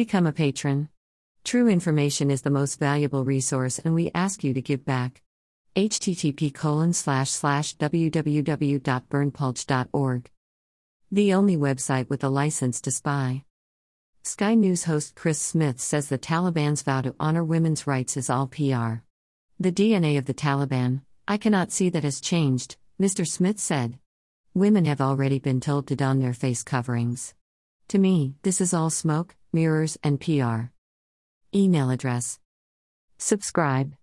Become a patron. True information is the most valuable resource, and we ask you to give back. http://www.burnpulch.org. The only website with a license to spy. Sky News host Chris Smith says the Taliban's vow to honor women's rights is all PR. The DNA of the Taliban, I cannot see that has changed, Mr. Smith said. Women have already been told to don their face coverings. To me, this is all smoke, mirrors, and PR. Email address. Subscribe.